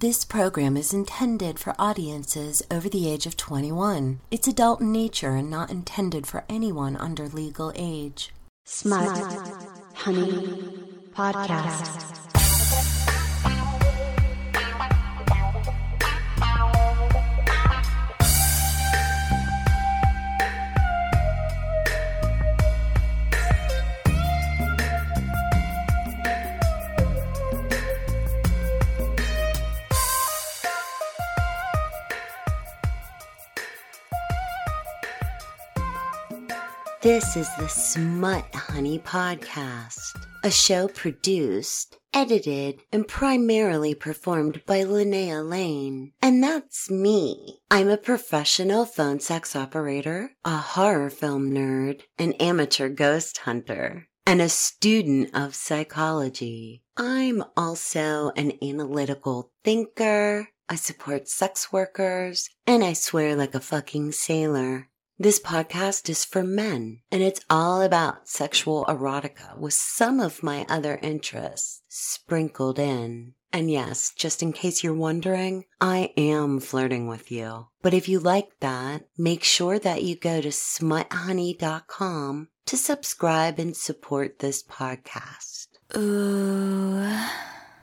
This program is intended for audiences over the age of 21. It's adult in nature and not intended for anyone under legal age. Smut Honey Podcast. This is the Smut Honey Podcast, a show produced, edited, and primarily performed by Linnea Lane. And that's me. I'm a professional phone sex operator, a horror film nerd, an amateur ghost hunter, and a student of psychology. I'm also an analytical thinker, I support sex workers, and I swear like a fucking sailor. This podcast is for men, and it's all about sexual erotica with some of my other interests sprinkled in. And yes, just in case you're wondering, I am flirting with you. But if you like that, make sure that you go to smuthoney.com to subscribe and support this podcast. Ooh,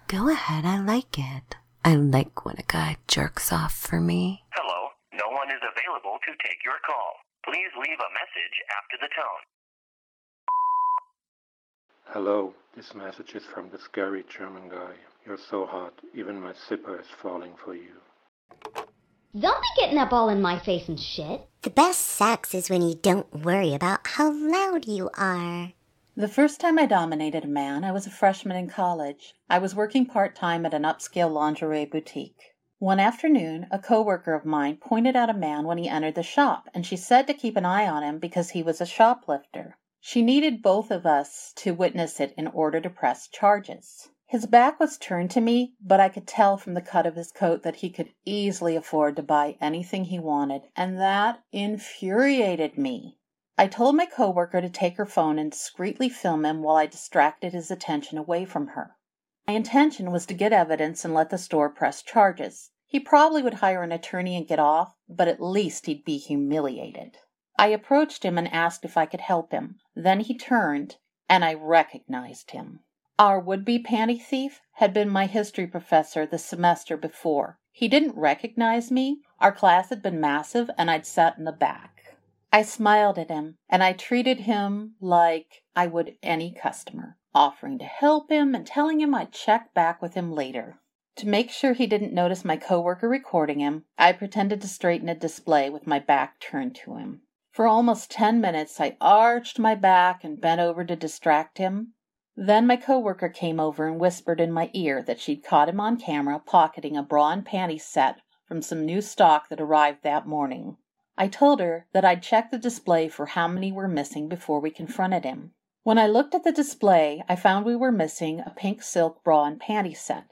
go ahead, I like it. I like when a guy jerks off for me. Hello, no one is available to take your call. Please leave a message after the tone. Hello, this message is from the scary German guy. You're so hot, even my zipper is falling for you. Don't be getting up all in my face and shit. The best sex is when you don't worry about how loud you are. The first time I dominated a man, I was a freshman in college. I was working part-time at an upscale lingerie boutique. One afternoon, a co-worker of mine pointed out a man when he entered the shop, and she said to keep an eye on him because he was a shoplifter. She needed both of us to witness it in order to press charges. His back was turned to me, but I could tell from the cut of his coat that he could easily afford to buy anything he wanted, and that infuriated me. I told my co-worker to take her phone and discreetly film him while I distracted his attention away from her. My intention was to get evidence and let the store press charges. He probably would hire an attorney and get off, but at least he'd be humiliated. I approached him and asked if I could help him. Then he turned, and I recognized him. Our would-be panty thief had been my history professor the semester before. He didn't recognize me. Our class had been massive, and I'd sat in the back. I smiled at him, and I treated him like I would any customer, offering to help him and telling him I'd check back with him later. To make sure he didn't notice my coworker recording him, I pretended to straighten a display with my back turned to him. For almost 10 minutes, I arched my back and bent over to distract him. Then my coworker came over and whispered in my ear that she'd caught him on camera pocketing a bra and panty set from some new stock that arrived that morning. I told her that I'd check the display for how many were missing before we confronted him. When I looked at the display, I found we were missing a pink silk bra and panty set,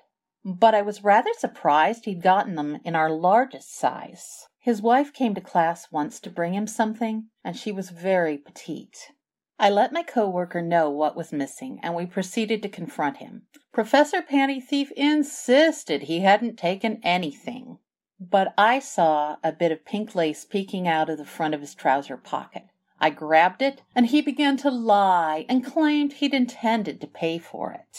but I was rather surprised he'd gotten them in our largest size. His wife came to class once to bring him something, and she was very petite. I let my coworker know what was missing, and we proceeded to confront him. Professor Panty Thief insisted he hadn't taken anything, but I saw a bit of pink lace peeking out of the front of his trouser pocket. I grabbed it, and he began to lie and claimed he'd intended to pay for it.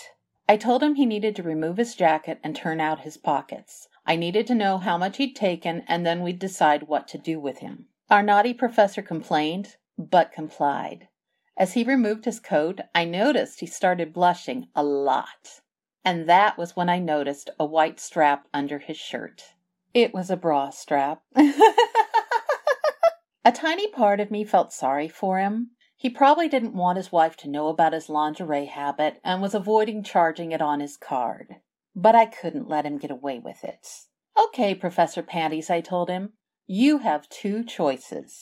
I told him he needed to remove his jacket and turn out his pockets. I needed to know how much he'd taken, and then we'd decide what to do with him. Our naughty professor complained, but complied. As he removed his coat, I noticed he started blushing a lot, and that was when I noticed a white strap under his shirt. It was a bra strap. A tiny part of me felt sorry for him. He probably didn't want his wife to know about his lingerie habit and was avoiding charging it on his card. But I couldn't let him get away with it. Okay, Professor Panties, I told him. You have two choices.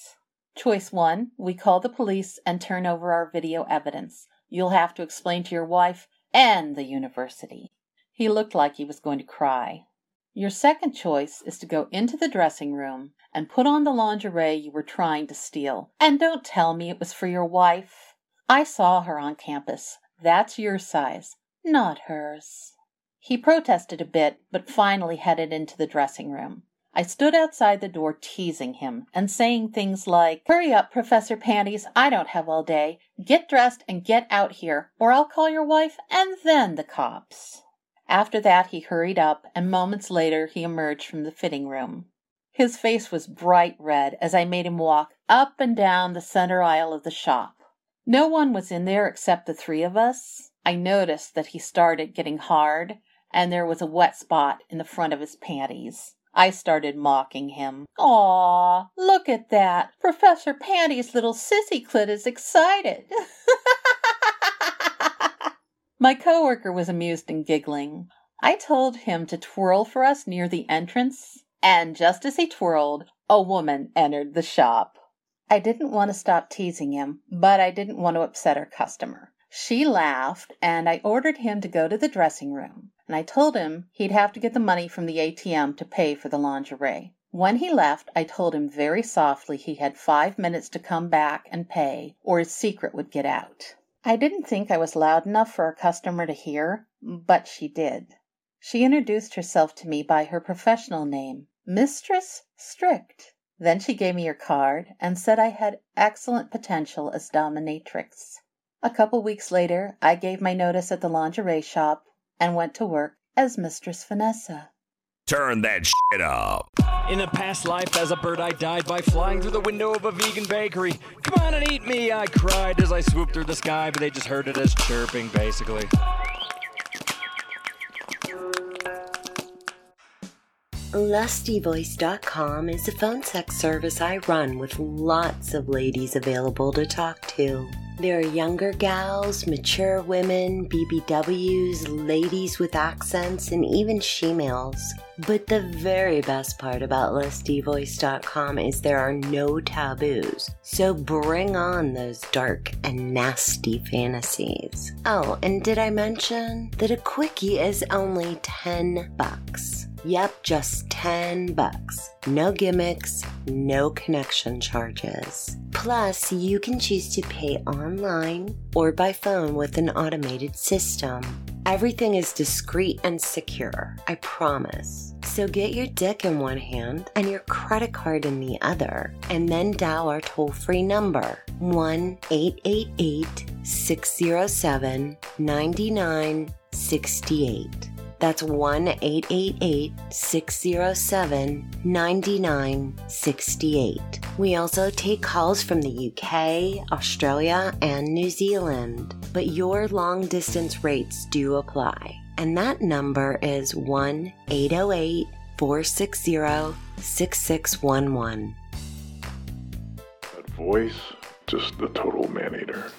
Choice one, we call the police and turn over our video evidence. You'll have to explain to your wife and the university. He looked like he was going to cry. Your second choice is to go into the dressing room and put on the lingerie you were trying to steal. And don't tell me it was for your wife. I saw her on campus. That's your size, not hers. He protested a bit, but finally headed into the dressing room. I stood outside the door teasing him and saying things like, "Hurry up, Professor Panties, I don't have all day. Get dressed and get out here, or I'll call your wife and then the cops." After that, he hurried up, and moments later he emerged from the fitting room. His face was bright red as I made him walk up and down the center aisle of the shop. No one was in there except the three of us. I noticed that he started getting hard, and there was a wet spot in the front of his panties. I started mocking him. "Aw, look at that! Professor Panty's little sissy clit is excited!" My coworker was amused and giggling. I told him to twirl for us near the entrance, and just as he twirled, a woman entered the shop. I didn't want to stop teasing him, but I didn't want to upset our customer. She laughed, and I ordered him to go to the dressing room, and I told him he'd have to get the money from the ATM to pay for the lingerie. When he left, I told him very softly he had 5 minutes to come back and pay, or his secret would get out. I didn't think I was loud enough for our customer to hear, but she did. She introduced herself to me by her professional name, Mistress Strict. Then she gave me her card and said I had excellent potential as dominatrix. A couple weeks later, I gave my notice at the lingerie shop and went to work as Mistress Vanessa. Turn that shit up. In a past life as a bird, I died by flying through the window of a vegan bakery. "Come on and eat me," I cried as I swooped through the sky, but they just heard it as chirping, basically. LustyVoice.com is a phone sex service I run with lots of ladies available to talk to. There are younger gals, mature women, BBWs, ladies with accents, and even she-males. But the very best part about LustyVoice.com is there are no taboos. So bring on those dark and nasty fantasies. Oh, and did I mention that a quickie is only $10? Yep, just $10. No gimmicks, no connection charges. Plus, you can choose to pay online or by phone with an automated system. Everything is discreet and secure, I promise. So get your dick in one hand and your credit card in the other, and then dial our toll-free number, 1-888-607-9968. That's 1-888-607-9968. We also take calls from the UK, Australia, and New Zealand, but your long-distance rates do apply. And that number is 1-808-460-6611. That voice, just the total man-eater.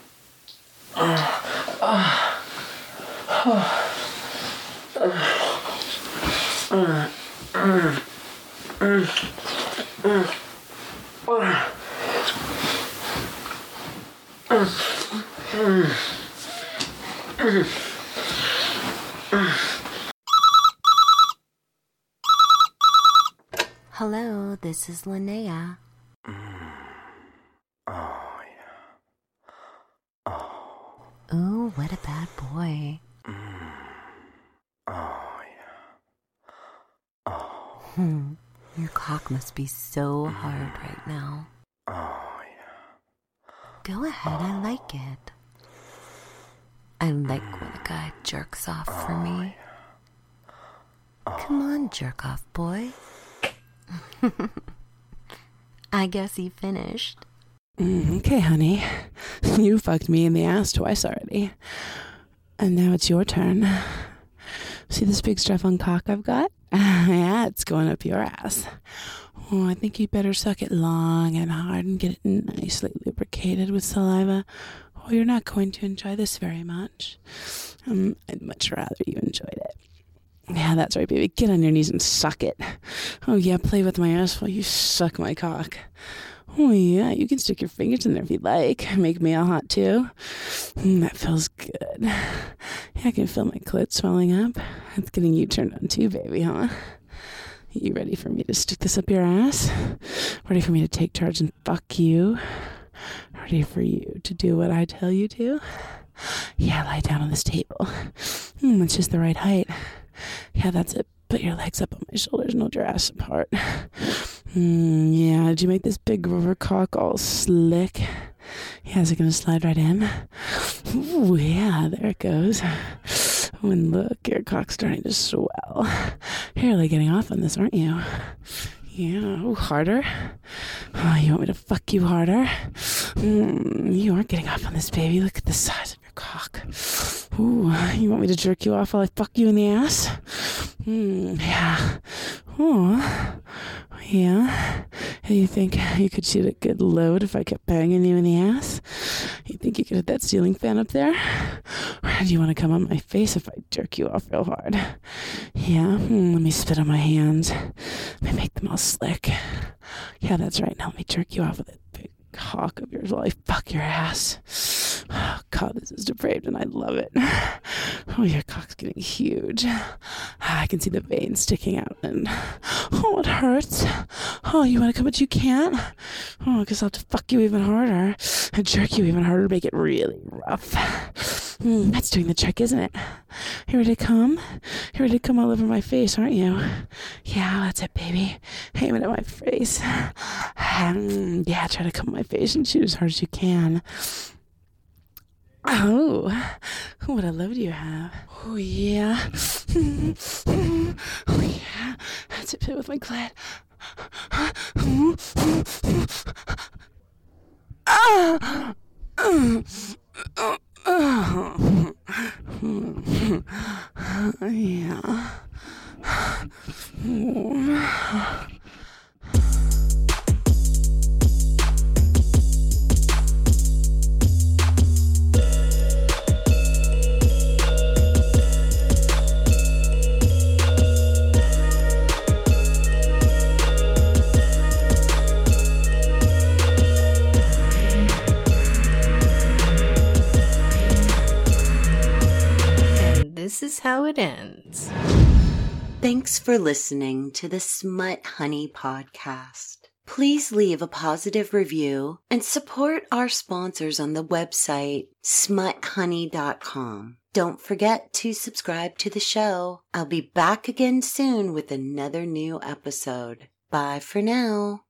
Hello, this is Linnea. Oh, yeah. Oh. Ooh, what a bad boy. Your cock must be so hard right now. Oh, yeah. Go ahead, I like it. I like when a guy jerks off for me. Yeah. Come on, jerk off, boy. I guess he finished. Okay, honey. You fucked me in the ass twice already. And now it's your turn. See this big strap on cock I've got? Yeah, it's going up your ass. Oh, I think you'd better suck it long and hard and get it nicely lubricated with saliva. Oh, you're not going to enjoy this very much. I'd much rather you enjoyed it. Yeah, that's right, baby. Get on your knees and suck it. Oh, yeah, play with my ass while you suck my cock. Oh, yeah, you can stick your fingers in there if you'd like. Make me all hot, too. That feels good. Yeah, I can feel my clit swelling up. It's getting you turned on, too, baby, huh? You ready for me to stick this up your ass? Ready for me to take charge and fuck you? Ready for you to do what I tell you to? Yeah, lie down on this table. It's just the right height. Yeah, that's it. Put your legs up on my shoulders and hold your ass apart. Yeah, did you make this big rubber cock all slick? Yeah, is it going to slide right in? Ooh, yeah, there it goes. Oh, and look, your cock's starting to swell. You're really getting off on this, aren't you? Yeah, oh, harder. Oh, you want me to fuck you harder? You aren't getting off on this, baby. Look at the size of your cock. Ooh, you want me to jerk you off while I fuck you in the ass? Yeah. Oh, yeah. You think you could shoot a good load if I kept banging you in the ass? You think you could hit that ceiling fan up there? Or do you want to come on my face if I jerk you off real hard? Yeah, let me spit on my hands. Let me make them all slick. Yeah, that's right. Now let me jerk you off with that big cock of yours while I fuck your ass. Oh, God, this is depraved and I love it. Oh, your cock's getting huge. I can see the veins sticking out and... Oh, it hurts. Oh, you want to come but you can't? Oh, I guess I'll have to fuck you even harder. And jerk you even harder to make it really rough. That's doing the trick, isn't it? You ready to come? You ready to come all over my face, aren't you? Yeah, that's it, baby. Aim it at my face. Yeah, try to come on my face and shoot as hard as you can. Oh, what a load you have. Oh, yeah. Oh, yeah. That's it, pit with my clit. Ah! Oh, yeah. Oh. This is how it ends. Thanks for listening to the Smut Honey Podcast. Please leave a positive review and support our sponsors on the website smuthoney.com. Don't forget to subscribe to the show. I'll be back again soon with another new episode. Bye for now.